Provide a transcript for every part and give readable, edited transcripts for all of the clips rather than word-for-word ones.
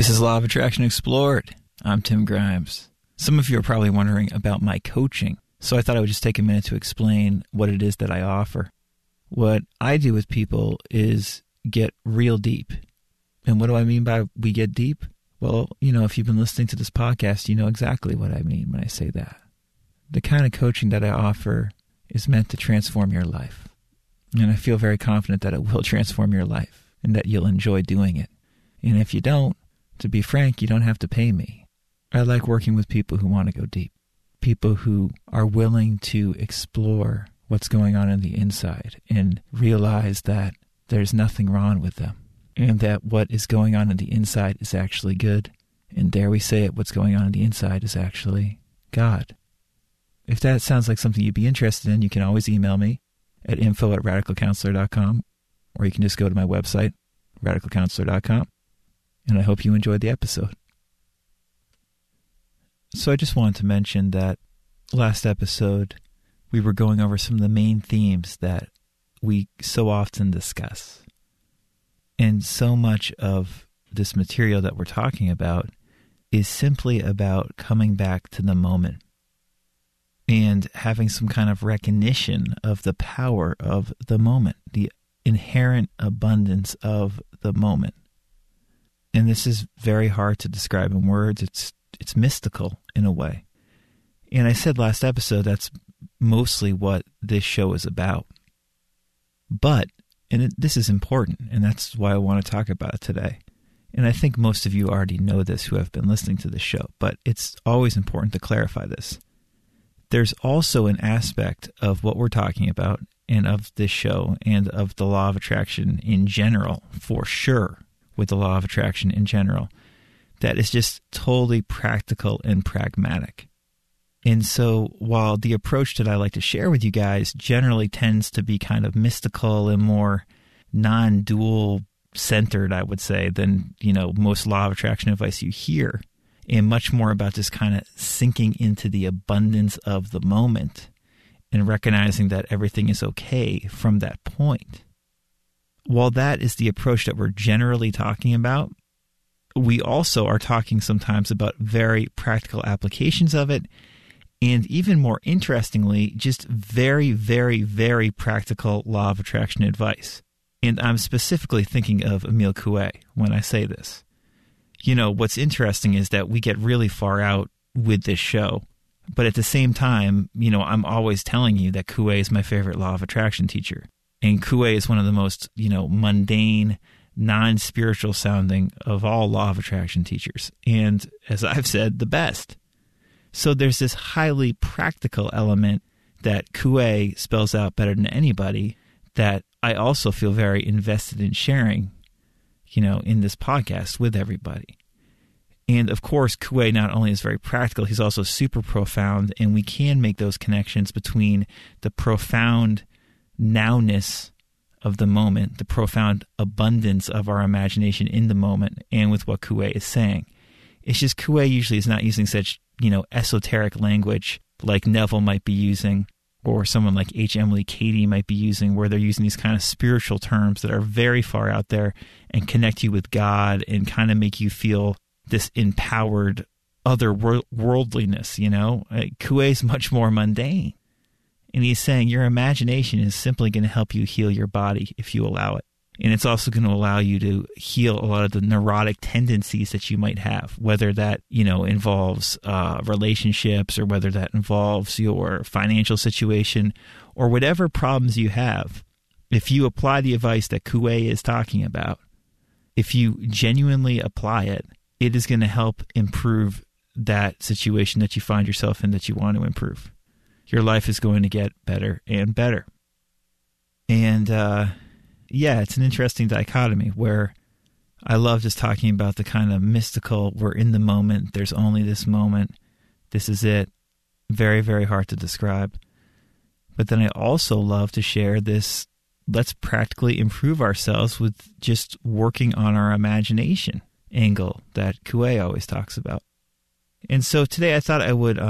This is Law of Attraction Explored. I'm Tim Grimes. Some of you are probably wondering about my coaching, so I thought I would just take a minute to explain what it is that I offer. What I do with people is get real deep. And what do I mean by we get deep? Well, you know, if you've been listening to this podcast, you know exactly what I mean when I say that. The kind of coaching that I offer is meant to transform your life. And I feel very confident that it will transform your life and that you'll enjoy doing it. And if you don't, to be frank, you don't have to pay me. I like working with people who want to go deep, people who are willing to explore what's going on in the inside and realize that there's nothing wrong with them and that what is going on in the inside is actually good. And dare we say it, what's going on in the inside is actually God. If that sounds like something you'd be interested in, you can always email me at info@radicalcounselor.com, or you can just go to my website, radicalcounselor.com, and I hope you enjoyed the episode. So I just wanted to mention that last episode, we were going over some of the main themes that we so often discuss. And so much of this material that we're talking about is simply about coming back to the moment and having some kind of recognition of the power of the moment, the inherent abundance of the moment. And this is very hard to describe in words. It's mystical in a way. And I said last episode, that's mostly what this show is about. But, this is important, and that's why I want to talk about it today. And I think most of you already know this who have been listening to this show, but it's always important to clarify this. There's also an aspect of what we're talking about and of this show and of the law of attraction in general, for sure, with the law of attraction in general, that is just totally practical and pragmatic. And so while the approach that I like to share with you guys generally tends to be kind of mystical and more non-dual centered, I would say, than, you know, most law of attraction advice you hear, and much more about just kind of sinking into the abundance of the moment and recognizing that everything is okay from that point. While that is the approach that we're generally talking about, we also are talking sometimes about very practical applications of it, and even more interestingly, just very, very, very practical law of attraction advice. And I'm specifically thinking of Emile Coué when I say this. You know, what's interesting is that we get really far out with this show, but at the same time, you know, I'm always telling you that Coué is my favorite law of attraction teacher. And Coué is one of the most, you know, mundane, non-spiritual sounding of all law of attraction teachers. And as I've said, the best. So there's this highly practical element that Coué spells out better than anybody that I also feel very invested in sharing, you know, in this podcast with everybody. And of course, Coué not only is very practical, he's also super profound, and we can make those connections between the profound nowness of the moment, the profound abundance of our imagination in the moment, and with what Coué is saying. It's just Coué usually is not using such, you know, esoteric language like Neville might be using, or someone like H. Emily Cady might be using, where they're using these kind of spiritual terms that are very far out there and connect you with God and kind of make you feel this empowered otherworldliness, you know? Coué's much more mundane. And he's saying your imagination is simply going to help you heal your body if you allow it. And it's also going to allow you to heal a lot of the neurotic tendencies that you might have, whether that, you know, involves relationships, or whether that involves your financial situation, or whatever problems you have. If you apply the advice that Coué is talking about, if you genuinely apply it, it is going to help improve that situation that you find yourself in that you want to improve. Your life is going to get better and better. And yeah, it's an interesting dichotomy where I love just talking about the kind of mystical, we're in the moment, there's only this moment, this is it, very, very hard to describe. But then I also love to share this, let's practically improve ourselves with just working on our imagination angle that Coué always talks about. And so today I thought I would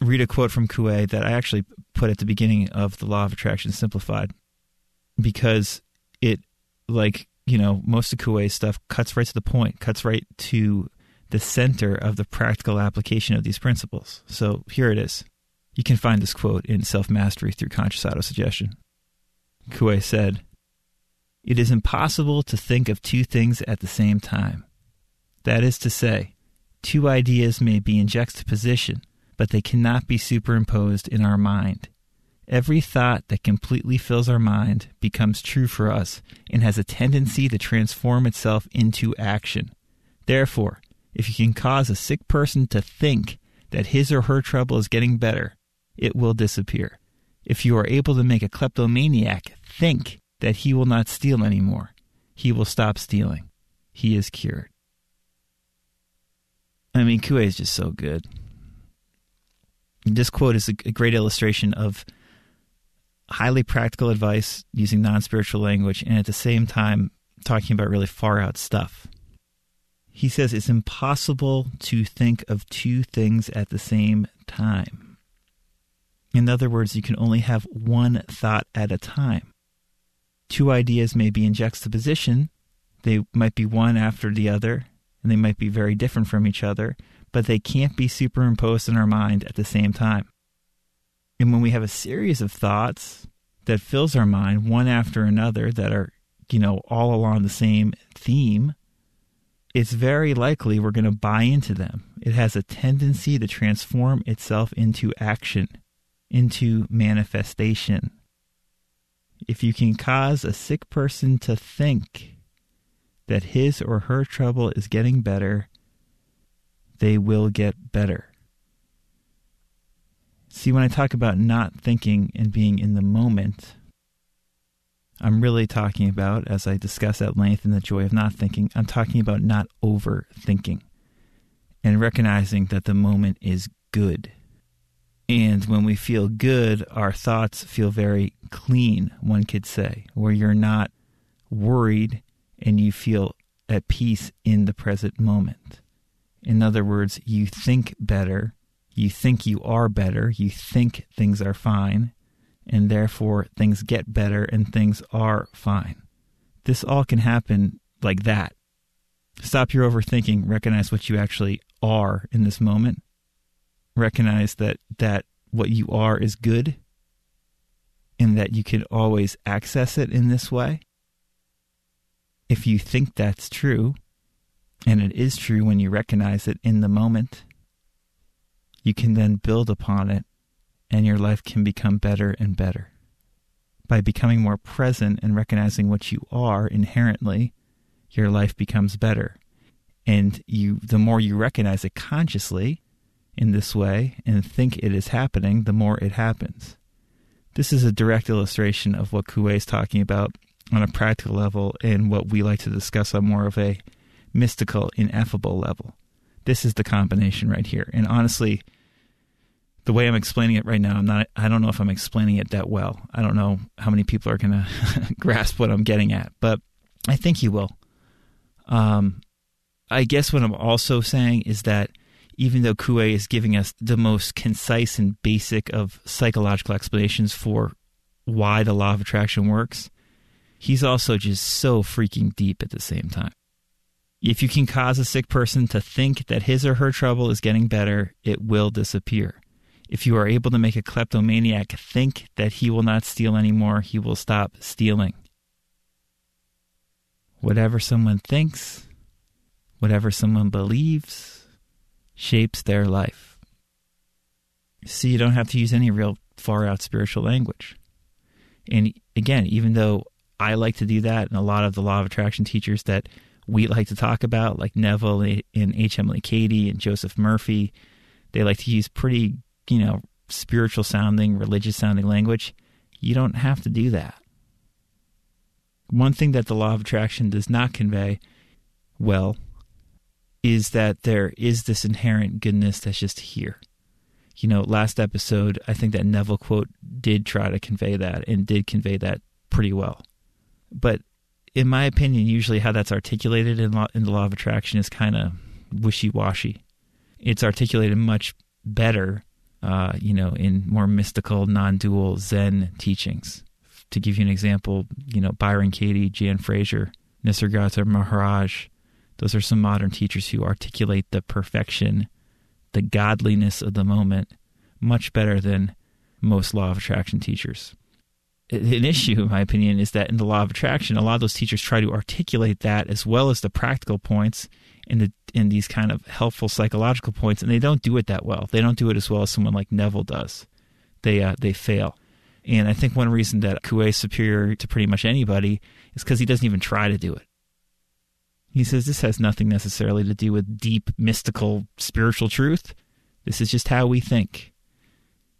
read a quote from Coué that I actually put at the beginning of The Law of Attraction Simplified, because it, like most of Coué's stuff cuts right to the point, cuts right to the center of the practical application of these principles. So here it is. You can find this quote in Self Mastery Through Conscious Auto Suggestion. Coué said, "It is impossible to think of two things at the same time. That is to say, two ideas may be in juxtaposition, but they cannot be superimposed in our mind. Every thought that completely fills our mind becomes true for us and has a tendency to transform itself into action. Therefore, if you can cause a sick person to think that his or her trouble is getting better, it will disappear. If you are able to make a kleptomaniac think that he will not steal anymore, he will stop stealing. He is cured." I mean, Coué is just so good. This quote is a great illustration of highly practical advice using non-spiritual language and at the same time talking about really far-out stuff. He says it's impossible to think of two things at the same time. In other words, you can only have one thought at a time. Two ideas may be in juxtaposition. They might be one after the other, and they might be very different from each other, but they can't be superimposed in our mind at the same time. And when we have a series of thoughts that fills our mind one after another that are, all along the same theme, it's very likely we're going to buy into them. It has a tendency to transform itself into action, into manifestation. If you can cause a sick person to think that his or her trouble is getting better, they will get better. See, when I talk about not thinking and being in the moment, I'm really talking about, as I discuss at length in The Joy of Not Thinking, I'm talking about not overthinking and recognizing that the moment is good. And when we feel good, our thoughts feel very clean, one could say, where you're not worried and you feel at peace in the present moment. In other words, you think better, you think you are better, you think things are fine, and therefore things get better and things are fine. This all can happen like that. Stop your overthinking, recognize what you actually are in this moment, recognize that what you are is good and that you can always access it in this way. If you think that's true, and it is true when you recognize it in the moment, you can then build upon it and your life can become better and better. By becoming more present and recognizing what you are inherently, your life becomes better. And the more you recognize it consciously in this way and think it is happening, the more it happens. This is a direct illustration of what Coué is talking about on a practical level and what we like to discuss on more of a mystical, ineffable level. This is the combination right here. And honestly, the way I'm explaining it right now, I don't know if I'm explaining it that well. I don't know how many people are going to grasp what I'm getting at, but I think you will. I guess what I'm also saying is that even though Coué is giving us the most concise and basic of psychological explanations for why the law of attraction works, he's also just so freaking deep at the same time. If you can cause a sick person to think that his or her trouble is getting better, it will disappear. If you are able to make a kleptomaniac think that he will not steal anymore, he will stop stealing. Whatever someone thinks, whatever someone believes, shapes their life. See, you don't have to use any real far-out spiritual language. And again, even though I like to do that, and a lot of the law of attraction teachers that we like to talk about, like Neville and H. Emily Cady and Joseph Murphy, they like to use pretty, spiritual-sounding, religious-sounding language. You don't have to do that. One thing that the law of attraction does not convey well is that there is this inherent goodness that's just here. Last episode, I think that Neville quote did try to convey that and did convey that pretty well. But in my opinion, usually how that's articulated in the law of attraction is kind of wishy-washy. It's articulated much better, in more mystical, non-dual Zen teachings. To give you an example, Byron Katie, Jan Frazier, Nisargadatta Maharaj. Those are some modern teachers who articulate the perfection, the godliness of the moment, much better than most law of attraction teachers. An issue, in my opinion, is that in the law of attraction, a lot of those teachers try to articulate that as well as the practical points and in these kind of helpful psychological points, and they don't do it that well. They don't do it as well as someone like Neville does. They fail. And I think one reason that Coué is superior to pretty much anybody is because he doesn't even try to do it. He says this has nothing necessarily to do with deep, mystical, spiritual truth. This is just how we think.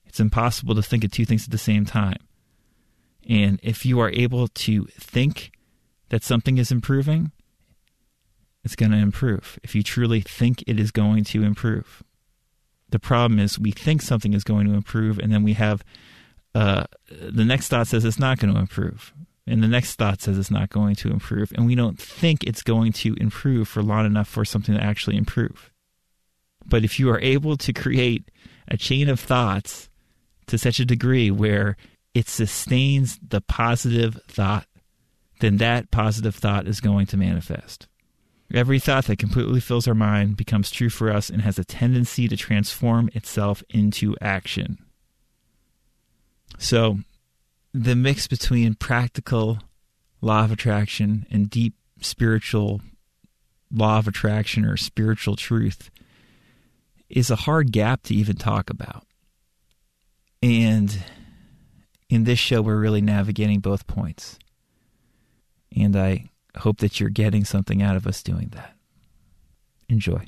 It's impossible to think of two things at the same time. And if you are able to think that something is improving, it's going to improve. If you truly think it is going to improve. The problem is we think something is going to improve, and then we have the next thought says it's not going to improve. And the next thought says it's not going to improve. And we don't think it's going to improve for long enough for something to actually improve. But if you are able to create a chain of thoughts to such a degree where it sustains the positive thought, then that positive thought is going to manifest. Every thought that completely fills our mind becomes true for us and has a tendency to transform itself into action. So the mix between practical law of attraction and deep spiritual law of attraction or spiritual truth is a hard gap to even talk about. And in this show, we're really navigating both points. And I hope that you're getting something out of us doing that. Enjoy.